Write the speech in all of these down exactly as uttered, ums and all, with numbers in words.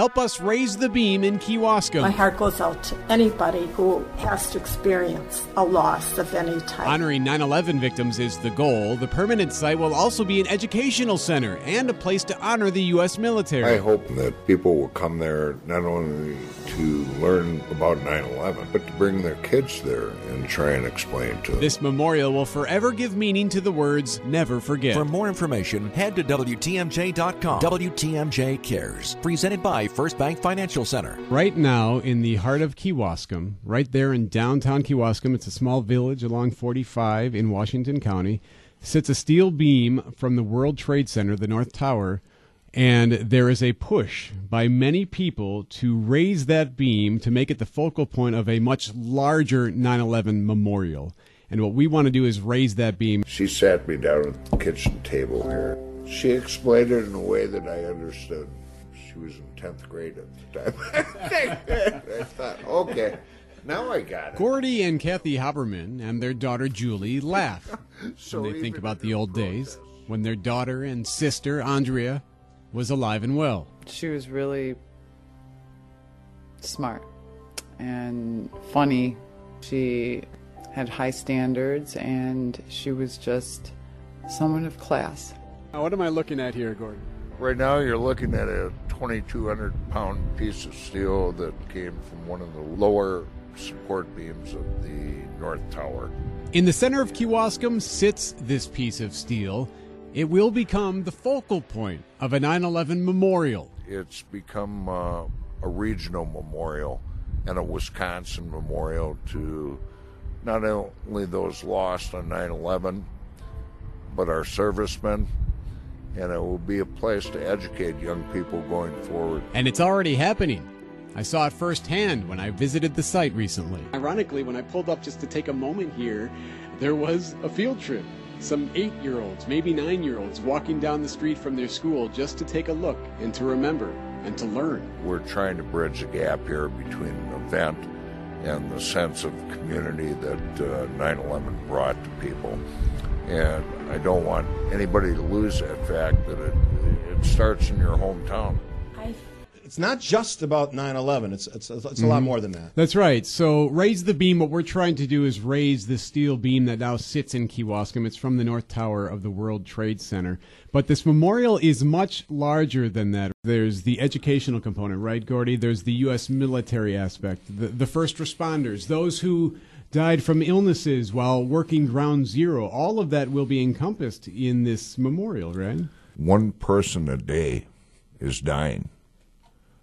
Help us raise the beam in Kewasko. My heart goes out to anybody who has to experience a loss of any type. Honoring nine eleven victims is the goal. The permanent site will also be an educational center and a place to honor the U S military. I hope that people will come there not only to learn about nine eleven, but to bring their kids there and try and explain to them. This memorial will forever give meaning to the words, never forget. For more information, head to W T M J dot com. W T M J Cares, presented by First Bank Financial Center. Right now in the heart of Kewaskum, right there in downtown Kewaskum, it's a small village along forty-five in Washington County, sits a steel beam from the World Trade Center, the North Tower, and there is a push by many people to raise that beam to make it the focal point of a much larger nine eleven memorial. And what we want to do is raise that beam. She sat me down at the kitchen table here. She explained it in a way that I understood. She was in tenth grade at the time. I thought, okay, now I got it. Gordy and Kathy Haberman and their daughter Julie laugh so when they think about the old days when their daughter and sister Andrea was alive and well. She was really smart and funny. She had high standards, and she was just someone of class. Now, what am I looking at here, Gordy? Right now you're looking at a twenty-two hundred pound piece of steel that came from one of the lower support beams of the North Tower. In the center of Kewaskum sits this piece of steel. It will become the focal point of a nine eleven memorial. It's become uh, a regional memorial and a Wisconsin memorial to not only those lost on nine eleven, but our servicemen. And it will be a place to educate young people going forward. And it's already happening. I saw it firsthand when I visited the site recently. Ironically, when I pulled up just to take a moment here, there was a field trip. Some eight-year-olds, maybe nine-year-olds, walking down the street from their school just to take a look and to remember and to learn. We're trying to bridge the gap here between an event and the sense of community that uh, nine eleven brought to people. And I don't want anybody to lose that fact that it, it starts in your hometown. It's not just about nine eleven. It's, it's, it's mm-hmm. a lot more than that. That's right. So Raise the Beam, what we're trying to do is raise the steel beam that now sits in Kewaskum. It's from the North Tower of the World Trade Center. But this memorial is much larger than that. There's the educational component, right, Gordy? There's the U S military aspect, the, the first responders, those who died from illnesses while working ground zero. All of that will be encompassed in this memorial, right? One person a day is dying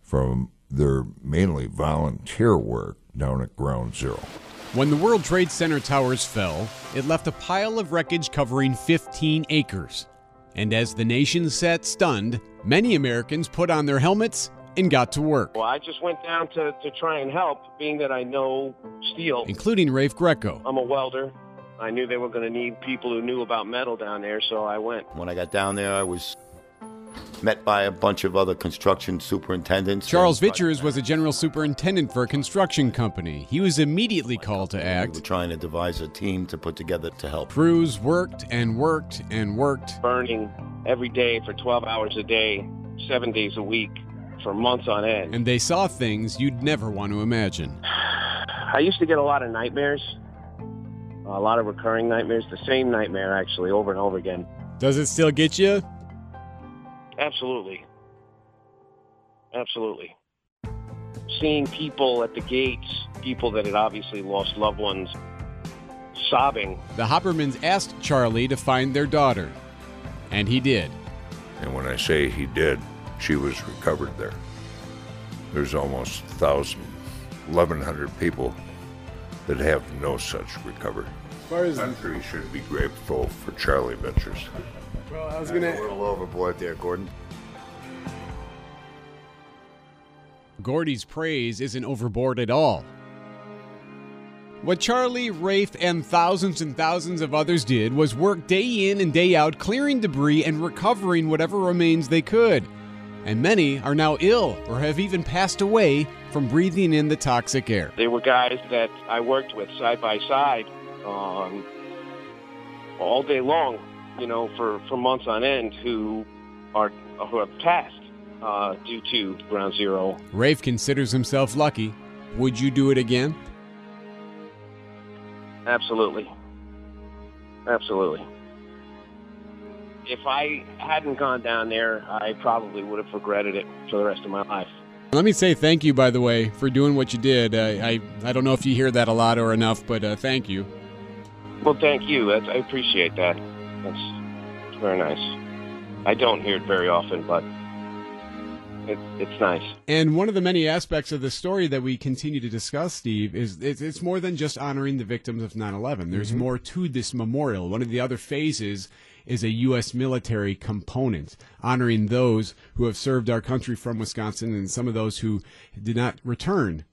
from their mainly volunteer work down at ground zero. When the World Trade Center towers fell, it left a pile of wreckage covering fifteen acres. And as the nation sat stunned, many Americans put on their helmets and got to work. Well, I just went down to, to try and help, being that I know steel. Including Rafe Greco. I'm a welder. I knew they were going to need people who knew about metal down there, so I went. When I got down there, I was met by a bunch of other construction superintendents. Charles Vitchers was a general superintendent for a construction company. He was immediately called to act. We were trying to devise a team to put together to help. Crews worked and worked and worked. Burning every day for twelve hours a day, seven days a week, for months on end. And they saw things you'd never want to imagine. I used to get a lot of nightmares, a lot of recurring nightmares, the same nightmare actually over and over again. Does it still get you? Absolutely. Absolutely. Seeing people at the gates, people that had obviously lost loved ones, sobbing. The Habermans asked Charlie to find their daughter, and he did. And when I say he did, she was recovered there. There's almost one thousand, eleven hundred people that have no such recovery. As far as the country should be grateful for Charlie Vitchers. Well, I was going to... A little overboard there, Gordon. Gordy's praise isn't overboard at all. What Charlie, Rafe, and thousands and thousands of others did was work day in and day out, clearing debris and recovering whatever remains they could. And many are now ill or have even passed away from breathing in the toxic air. They were guys that I worked with side by side um, all day long, you know, for, for months on end, who are who have passed. uh, due to ground zero. Rafe considers himself lucky. Would you do it again? Absolutely. Absolutely. If I hadn't gone down there, I probably would have regretted it for the rest of my life. Let me say thank you, by the way, for doing what you did. I I, I don't know if you hear that a lot or enough, but uh, thank you. Well, thank you. That's, I appreciate that. That's very nice. I don't hear it very often, but it, it's nice. And one of the many aspects of the story that we continue to discuss, Steve, is it's, it's more than just honoring the victims of nine eleven. There's mm-hmm. more to this memorial. One of the other phases is a U S military component, honoring those who have served our country from Wisconsin and some of those who did not return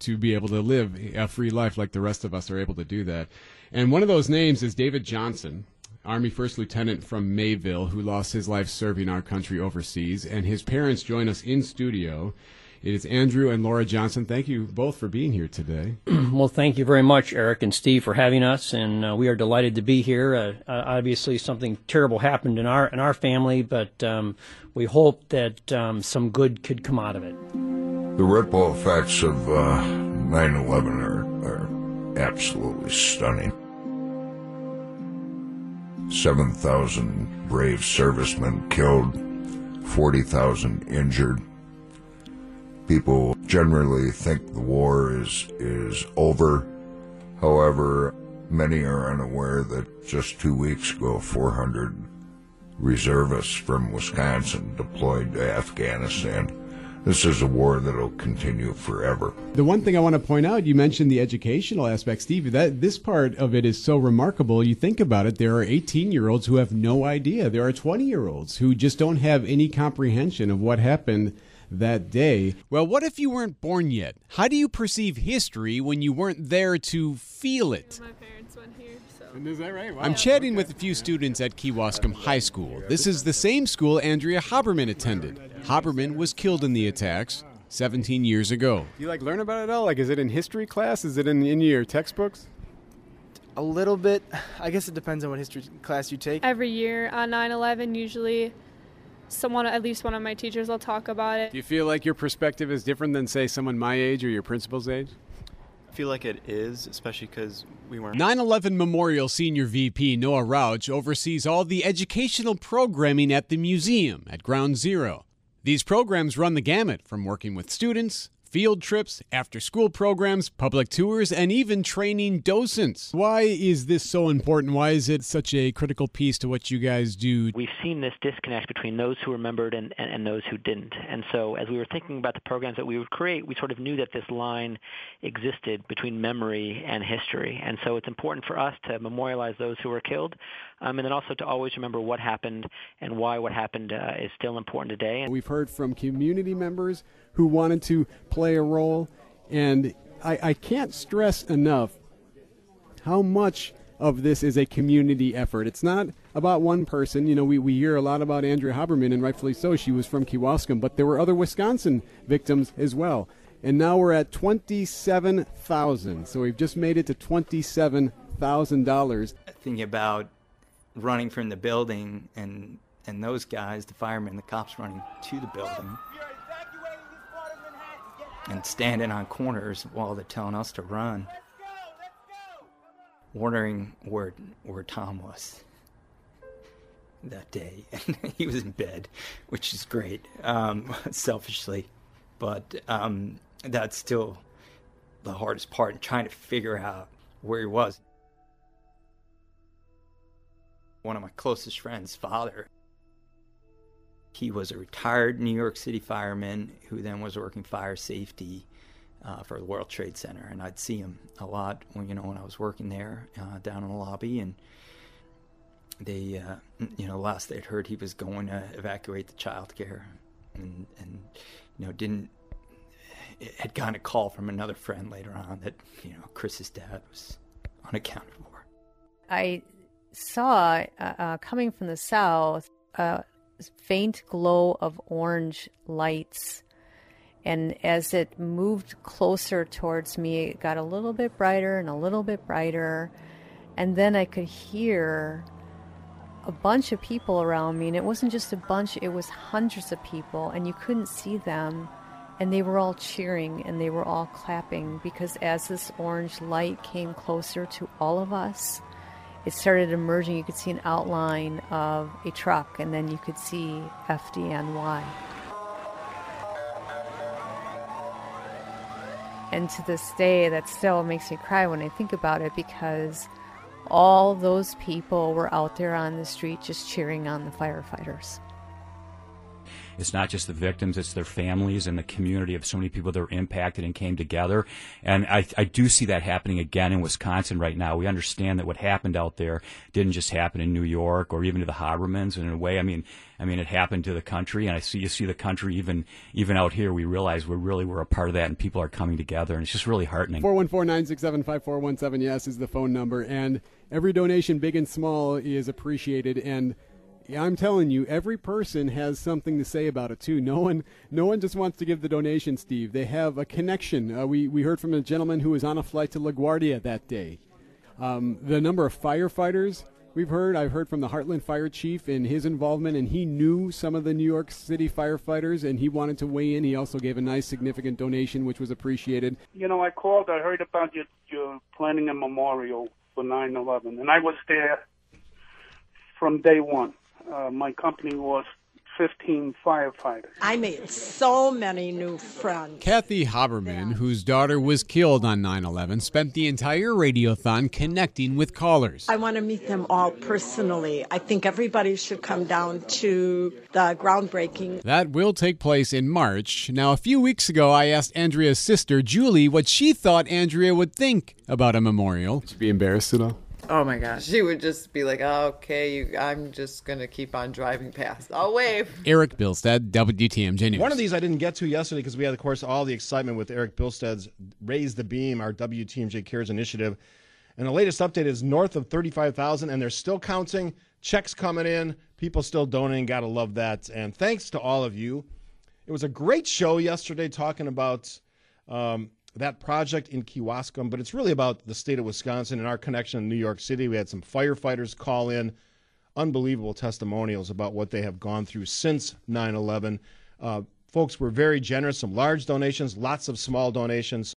to be able to live a free life like the rest of us are able to do that. And one of those names is David Johnson, Army First Lieutenant from Mayville, who lost his life serving our country overseas. And his parents join us in studio. It is Andrew and Laura Johnson. Thank you both for being here today. Well, thank you very much, Eric and Steve, for having us. And uh, we are delighted to be here. Uh, uh, obviously, something terrible happened in our in our family, but um, we hope that um, some good could come out of it. The ripple effects of uh, nine eleven are, are absolutely stunning. seven thousand brave servicemen killed, forty thousand injured. People generally think the war is is over. However, many are unaware that just two weeks ago, four hundred reservists from Wisconsin deployed to Afghanistan. This is a war that will continue forever. The one thing I want to point out, you mentioned the educational aspect, Steve. That, this part of it is so remarkable. You think about it, there are eighteen-year-olds who have no idea. There are twenty-year-olds who just don't have any comprehension of what happened that day. Well, what if you weren't born yet? How do you perceive history when you weren't there to feel it? Yeah, my parents went here, so. And is that right? Wow. I'm chatting okay. with a few students at Kewaskum High School. This is the same school Andrea Haberman attended. Haberman was killed in the attacks seventeen years ago. Do you like learn about it all? Like, is it in history class? Is it in, in your textbooks? A little bit. I guess it depends on what history class you take. Every year on nine eleven, usually someone, at least one of my teachers, will talk about it. Do you feel like your perspective is different than, say, someone my age or your principal's age? I feel like it is, especially because we weren't. nine eleven Memorial Senior V P Noah Rauch oversees all the educational programming at the museum at Ground Zero. These programs run the gamut from working with students, field trips, after-school programs, public tours, and even training docents. Why is this so important? Why is it such a critical piece to what you guys do? We've seen this disconnect between those who remembered and, and, and those who didn't. And so as we were thinking about the programs that we would create, we sort of knew that this line existed between memory and history. And so it's important for us to memorialize those who were killed, um, and then also to always remember what happened and why what happened uh, is still important today. We've heard from community members who wanted to play a role, and I, I can't stress enough how much of this is a community effort. It's not about one person. You know, we, we hear a lot about Andrea Haberman, and rightfully so. She was from Kewaskum, but there were other Wisconsin victims as well. And now we're at twenty-seven thousand dollars, so we've just made it to twenty-seven thousand dollars. Thinking about running from the building and, and those guys, the firemen, the cops running to the building, and standing on corners while they're telling us to run, let's go, let's go. Wondering where where Tom was that day. And he was in bed, which is great, um, selfishly, but um, that's still the hardest part, trying to figure out where he was. One of my closest friends' father, he was a retired New York City fireman who then was working fire safety uh, for the World Trade Center, and I'd see him a lot when you know when I was working there uh, down in the lobby. And they, uh, you know, last they'd heard he was going to evacuate the child care, and and you know didn't had gotten a call from another friend later on that you know Chris's dad was unaccounted for. I saw uh, uh, coming from the south. Uh, faint glow of orange lights, and as it moved closer towards me, it got a little bit brighter and a little bit brighter, and then I could hear a bunch of people around me, and it wasn't just a bunch, it was hundreds of people, and you couldn't see them, and they were all cheering and they were all clapping, because as this orange light came closer to all of us, it started emerging. You could see an outline of a truck, and then you could see F D N Y. And to this day, that still makes me cry when I think about it, because all those people were out there on the street just cheering on the firefighters. It's not just the victims, it's their families and the community of so many people that were impacted and came together. And I, I do see that happening again in Wisconsin right now. We understand that what happened out there didn't just happen in New York or even to the Habermans. And in a way, I mean, I mean, it happened to the country. And I see you see the country even even out here. We realize we really were a part of that, and people are coming together. And it's just really heartening. four one four, nine six seven, five four one seven, yes, is the phone number. And every donation, big and small, is appreciated. And yeah, I'm telling you, every person has something to say about it too. No one, no one just wants to give the donation, Steve. They have a connection. Uh, we we heard from a gentleman who was on a flight to LaGuardia that day. Um, the number of firefighters we've heard. I've heard from the Heartland Fire Chief and his involvement, and he knew some of the New York City firefighters, and he wanted to weigh in. He also gave a nice, significant donation, which was appreciated. You know, I called. I heard about you you're planning a memorial for nine eleven, and I was there from day one. Uh, my company was fifteen firefighters. I made so many new friends. Kathy Haberman, whose daughter was killed on nine eleven, spent the entire radiothon connecting with callers. I want to meet them all personally. I think everybody should come down to the groundbreaking. That will take place in March. Now, a few weeks ago, I asked Andrea's sister, Julie, what she thought Andrea would think about a memorial. Would you be embarrassed at all? Oh my gosh, she would just be like, oh, okay, you, I'm just going to keep on driving past. I'll wave. Eric Bilstead, W T M J News. One of these I didn't get to yesterday because we had, of course, all the excitement with Eric Bilstead's Raise the Beam, our W T M J Cares initiative. And the latest update is north of thirty-five thousand, and they're still counting. Checks coming in. People still donating. Got to love that. And thanks to all of you. It was a great show yesterday talking about Um, that project in Kewaskum, but it's really about the state of Wisconsin and our connection in New York City. We had some firefighters call in, unbelievable testimonials about what they have gone through since nine eleven. Uh, folks were very generous, some large donations, lots of small donations.